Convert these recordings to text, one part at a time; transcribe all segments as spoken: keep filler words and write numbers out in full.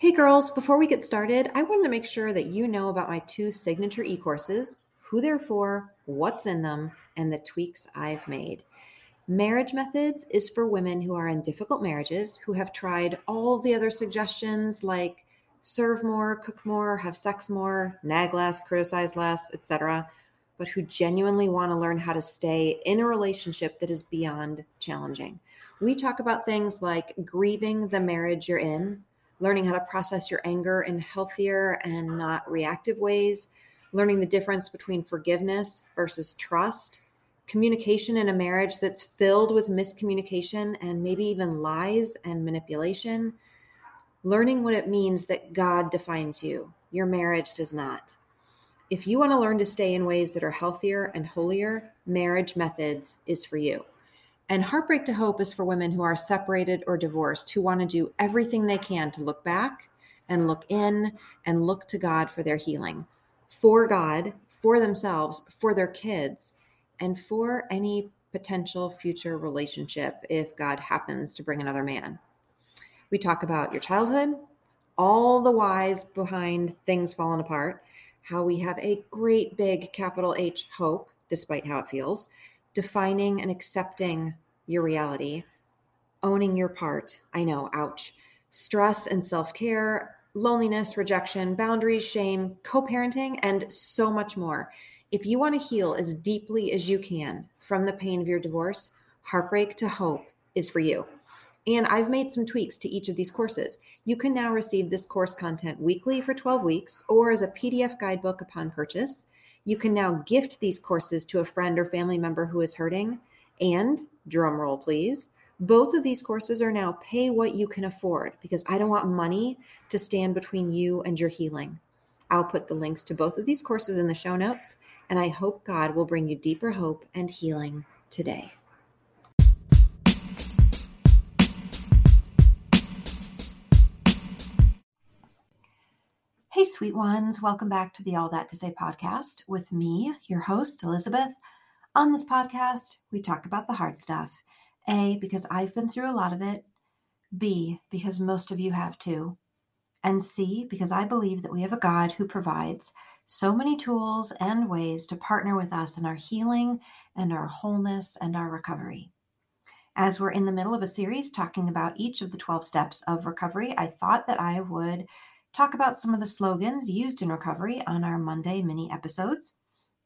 Hey girls, before we get started, I wanted to make sure that you know about my two signature e-courses, who they're for, what's in them, and the tweaks I've made. Marriage Methods is for women who are in difficult marriages, who have tried all the other suggestions like serve more, cook more, have sex more, nag less, criticize less, et cetera, but who genuinely want to learn how to stay in a relationship that is beyond challenging. We talk about things like grieving the marriage you're in, learning how to process your anger in healthier and not reactive ways, learning the difference between forgiveness versus trust, communication in a marriage that's filled with miscommunication and maybe even lies and manipulation, learning what it means that God defines you. Your marriage does not. If you want to learn to stay in ways that are healthier and holier, Marriage Methods is for you. And Heartbreak to Hope is for women who are separated or divorced, who want to do everything they can to look back and look in and look to God for their healing, for God, for themselves, for their kids, and for any potential future relationship if God happens to bring another man. We talk about your childhood, all the whys behind things falling apart, how we have a great big capital H hope, despite how it feels, defining and accepting your reality, owning your part, I know, ouch, stress and self-care, loneliness, rejection, boundaries, shame, co-parenting, and so much more. If you want to heal as deeply as you can from the pain of your divorce, Heartbreak to Hope is for you. And I've made some tweaks to each of these courses. You can now receive this course content weekly for twelve weeks or as a P D F guidebook upon purchase. You can now gift these courses to a friend or family member who is hurting. And, drumroll please, both of these courses are now pay what you can afford because I don't want money to stand between you and your healing. I'll put the links to both of these courses in the show notes, and I hope God will bring you deeper hope and healing today. Hey, sweet ones. Welcome back to the All That To Say podcast with me, your host, Elizabeth. On this podcast, we talk about the hard stuff. A, because I've been through a lot of it. B, because most of you have too. And C, because I believe that we have a God who provides so many tools and ways to partner with us in our healing and our wholeness and our recovery. As we're in the middle of a series talking about each of the twelve steps of recovery, I thought that I would talk about some of the slogans used in recovery on our Monday mini episodes.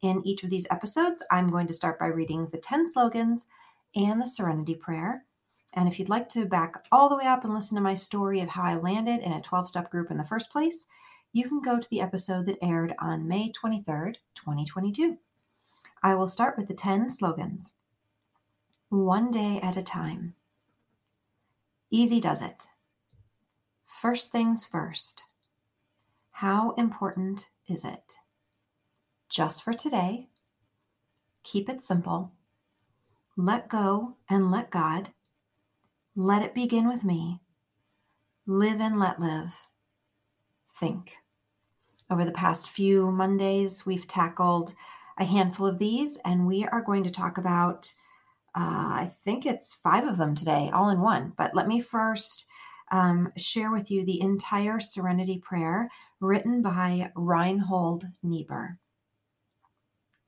In each of these episodes, I'm going to start by reading the ten slogans and the Serenity Prayer. And if you'd like to back all the way up and listen to my story of how I landed in a twelve-step group in the first place, you can go to the episode that aired on May twenty-third, twenty twenty-two. I will start with the ten slogans. One day at a time. Easy does it. First things first. How important is it? Just for today. Keep it simple. Let go and let God. Let it begin with me. Live and let live. Think. Over the past few Mondays, we've tackled a handful of these, and we are going to talk about, uh, I think it's five of them today, all in one. But let me first um, share with you the entire Serenity Prayer written by Reinhold Niebuhr.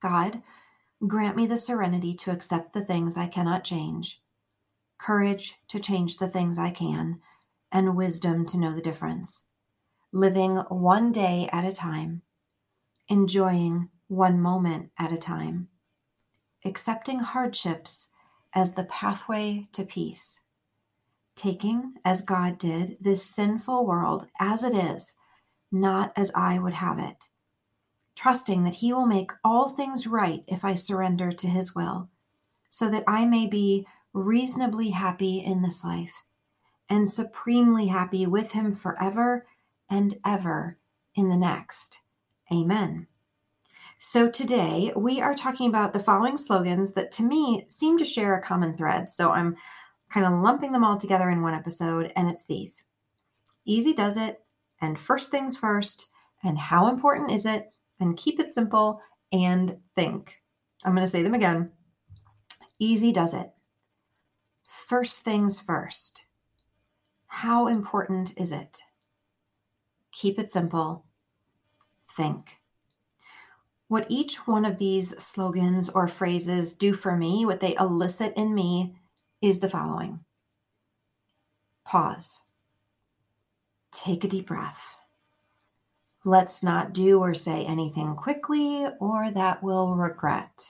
God, grant me the serenity to accept the things I cannot change, courage to change the things I can, and wisdom to know the difference. Living one day at a time, enjoying one moment at a time, accepting hardships as the pathway to peace, taking, as God did, this sinful world as it is, not as I would have it, trusting that He will make all things right if I surrender to His will, so that I may be reasonably happy in this life and supremely happy with Him forever and ever in the next. Amen. So today we are talking about the following slogans that to me seem to share a common thread. So I'm kind of lumping them all together in one episode, and it's these. Easy does it, and first things first, and how important is it, and keep it simple, and think. I'm going to say them again. Easy does it. First things first. How important is it? keep it simple, think. What each one of these slogans or phrases do for me, what they elicit in me, is the following. Pause. Take a deep breath. Let's not do or say anything quickly, or that we'll regret.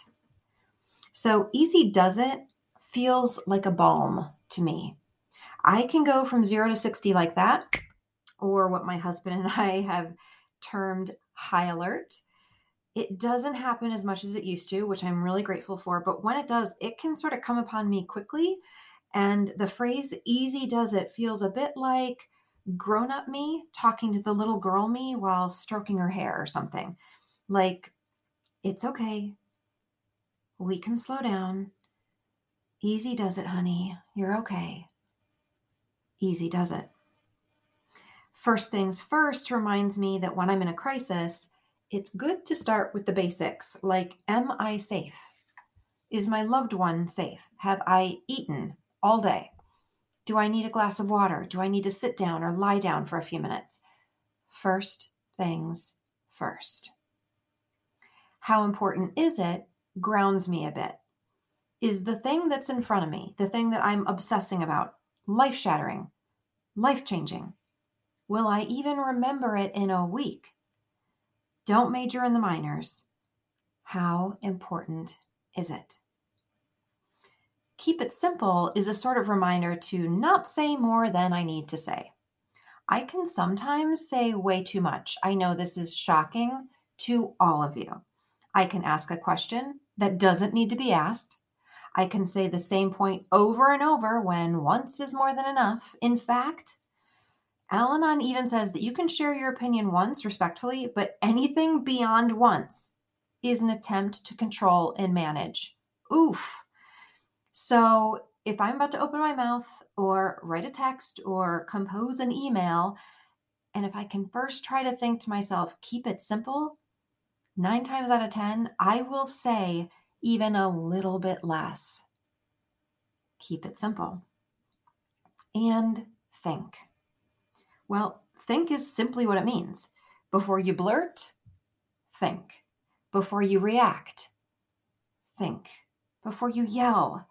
So easy does it feels like a balm to me. I can go from zero to sixty like that, or what my husband and I have termed high alert. It doesn't happen as much as it used to, which I'm really grateful for. But when it does, it can sort of come upon me quickly. And the phrase easy does it feels a bit like grown-up me talking to the little girl me while stroking her hair or something. Like, it's okay. We can slow down. Easy does it, honey. You're okay. Easy does it. First things first reminds me that when I'm in a crisis, it's good to start with the basics, like, am I safe? Is my loved one safe? Have I eaten all day? Do I need a glass of water? Do I need to sit down or lie down for a few minutes? First things first. How important is it grounds me a bit. Is the thing that's in front of me, the thing that I'm obsessing about, life-shattering, life-changing? Will I even remember it in a week? Don't major in the minors. How important is it? Keep it simple is a sort of reminder to not say more than I need to say. I can sometimes say way too much. I know this is shocking to all of you. I can ask a question that doesn't need to be asked. I can say the same point over and over when once is more than enough. In fact, Al-Anon even says that you can share your opinion once respectfully, but anything beyond once is an attempt to control and manage. Oof. So if I'm about to open my mouth or write a text or compose an email, and if I can first try to think to myself, keep it simple, nine times out of ten, I will say even a little bit less. Keep it simple. And think. Well, think is simply what it means. Before you blurt, think. Before you react, think. Before you yell,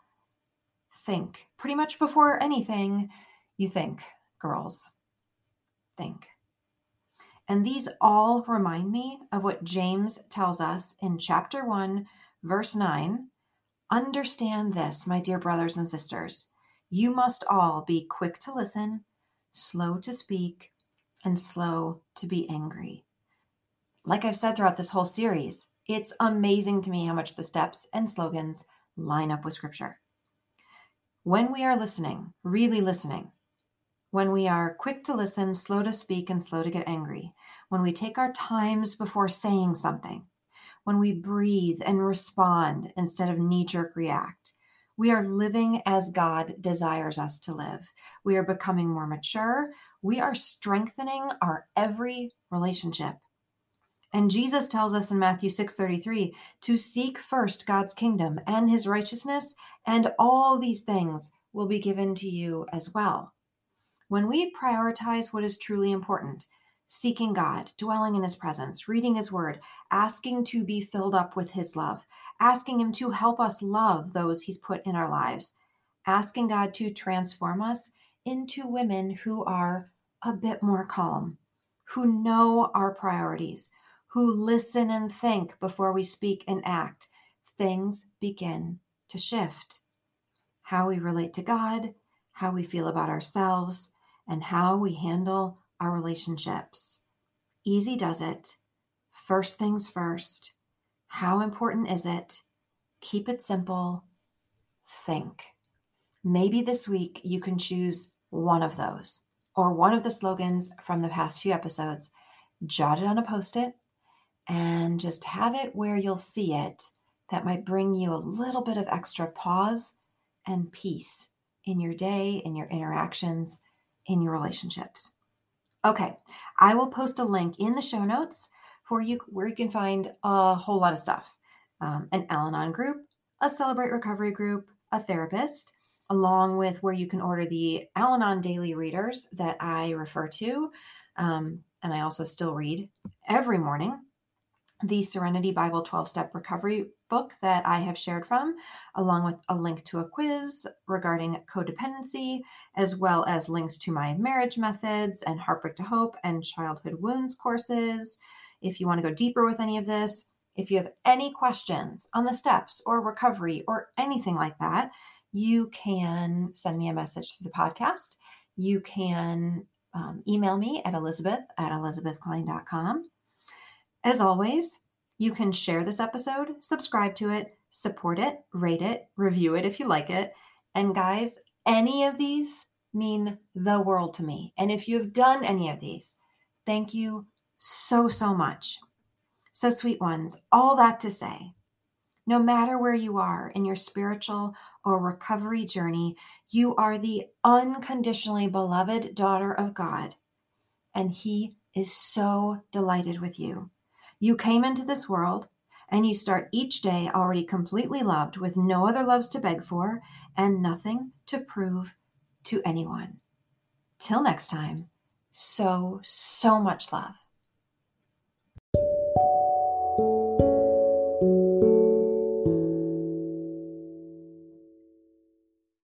think. Pretty much before anything, you think, girls. Think. And these all remind me of what James tells us in chapter one, verse nine. Understand this, my dear brothers and sisters. You must all be quick to listen, slow to speak, and slow to be angry. Like I've said throughout this whole series, it's amazing to me how much the steps and slogans line up with Scripture. When we are listening, really listening, when we are quick to listen, slow to speak, and slow to get angry, when we take our times before saying something, when we breathe and respond instead of knee-jerk react, we are living as God desires us to live. We are becoming more mature. We are strengthening our every relationship. And Jesus tells us in Matthew six thirty-three to seek first God's kingdom and his righteousness, and all these things will be given to you as well. When we prioritize what is truly important, seeking God, dwelling in his presence, reading his word, asking to be filled up with his love, asking him to help us love those he's put in our lives, asking God to transform us into women who are a bit more calm, who know our priorities, who listen and think before we speak and act, things begin to shift. How we relate to God, how we feel about ourselves, and how we handle our relationships. Easy does it. First things first. How important is it? Keep it simple. Think. Maybe this week you can choose one of those or one of the slogans from the past few episodes. Jot it on a post-it and just have it where you'll see it. That might bring you a little bit of extra pause and peace in your day, in your interactions, in your relationships. Okay, I will post a link in the show notes for you where you can find a whole lot of stuff. Um, an Al-Anon group, a Celebrate Recovery group, a therapist, along with where you can order the Al-Anon Daily Readers that I refer to, Um, and I also still read every morning the Serenity Bible twelve-Step Recovery book that I have shared from, along with a link to a quiz regarding codependency, as well as links to my Marriage Methods and Heartbreak to Hope and Childhood Wounds courses. If you want to go deeper with any of this, if you have any questions on the steps or recovery or anything like that, you can send me a message through the podcast. You can um, email me at Elizabeth at elizabethkline dot com. As always, you can share this episode, subscribe to it, support it, rate it, review it if you like it. And guys, any of these mean the world to me. And if you have done any of these, thank you so, so much. So sweet ones, all that to say, no matter where you are in your spiritual or recovery journey, you are the unconditionally beloved daughter of God, and He is so delighted with you. You came into this world, and you start each day already completely loved with no other loves to beg for and nothing to prove to anyone. Till next time, so, so much love.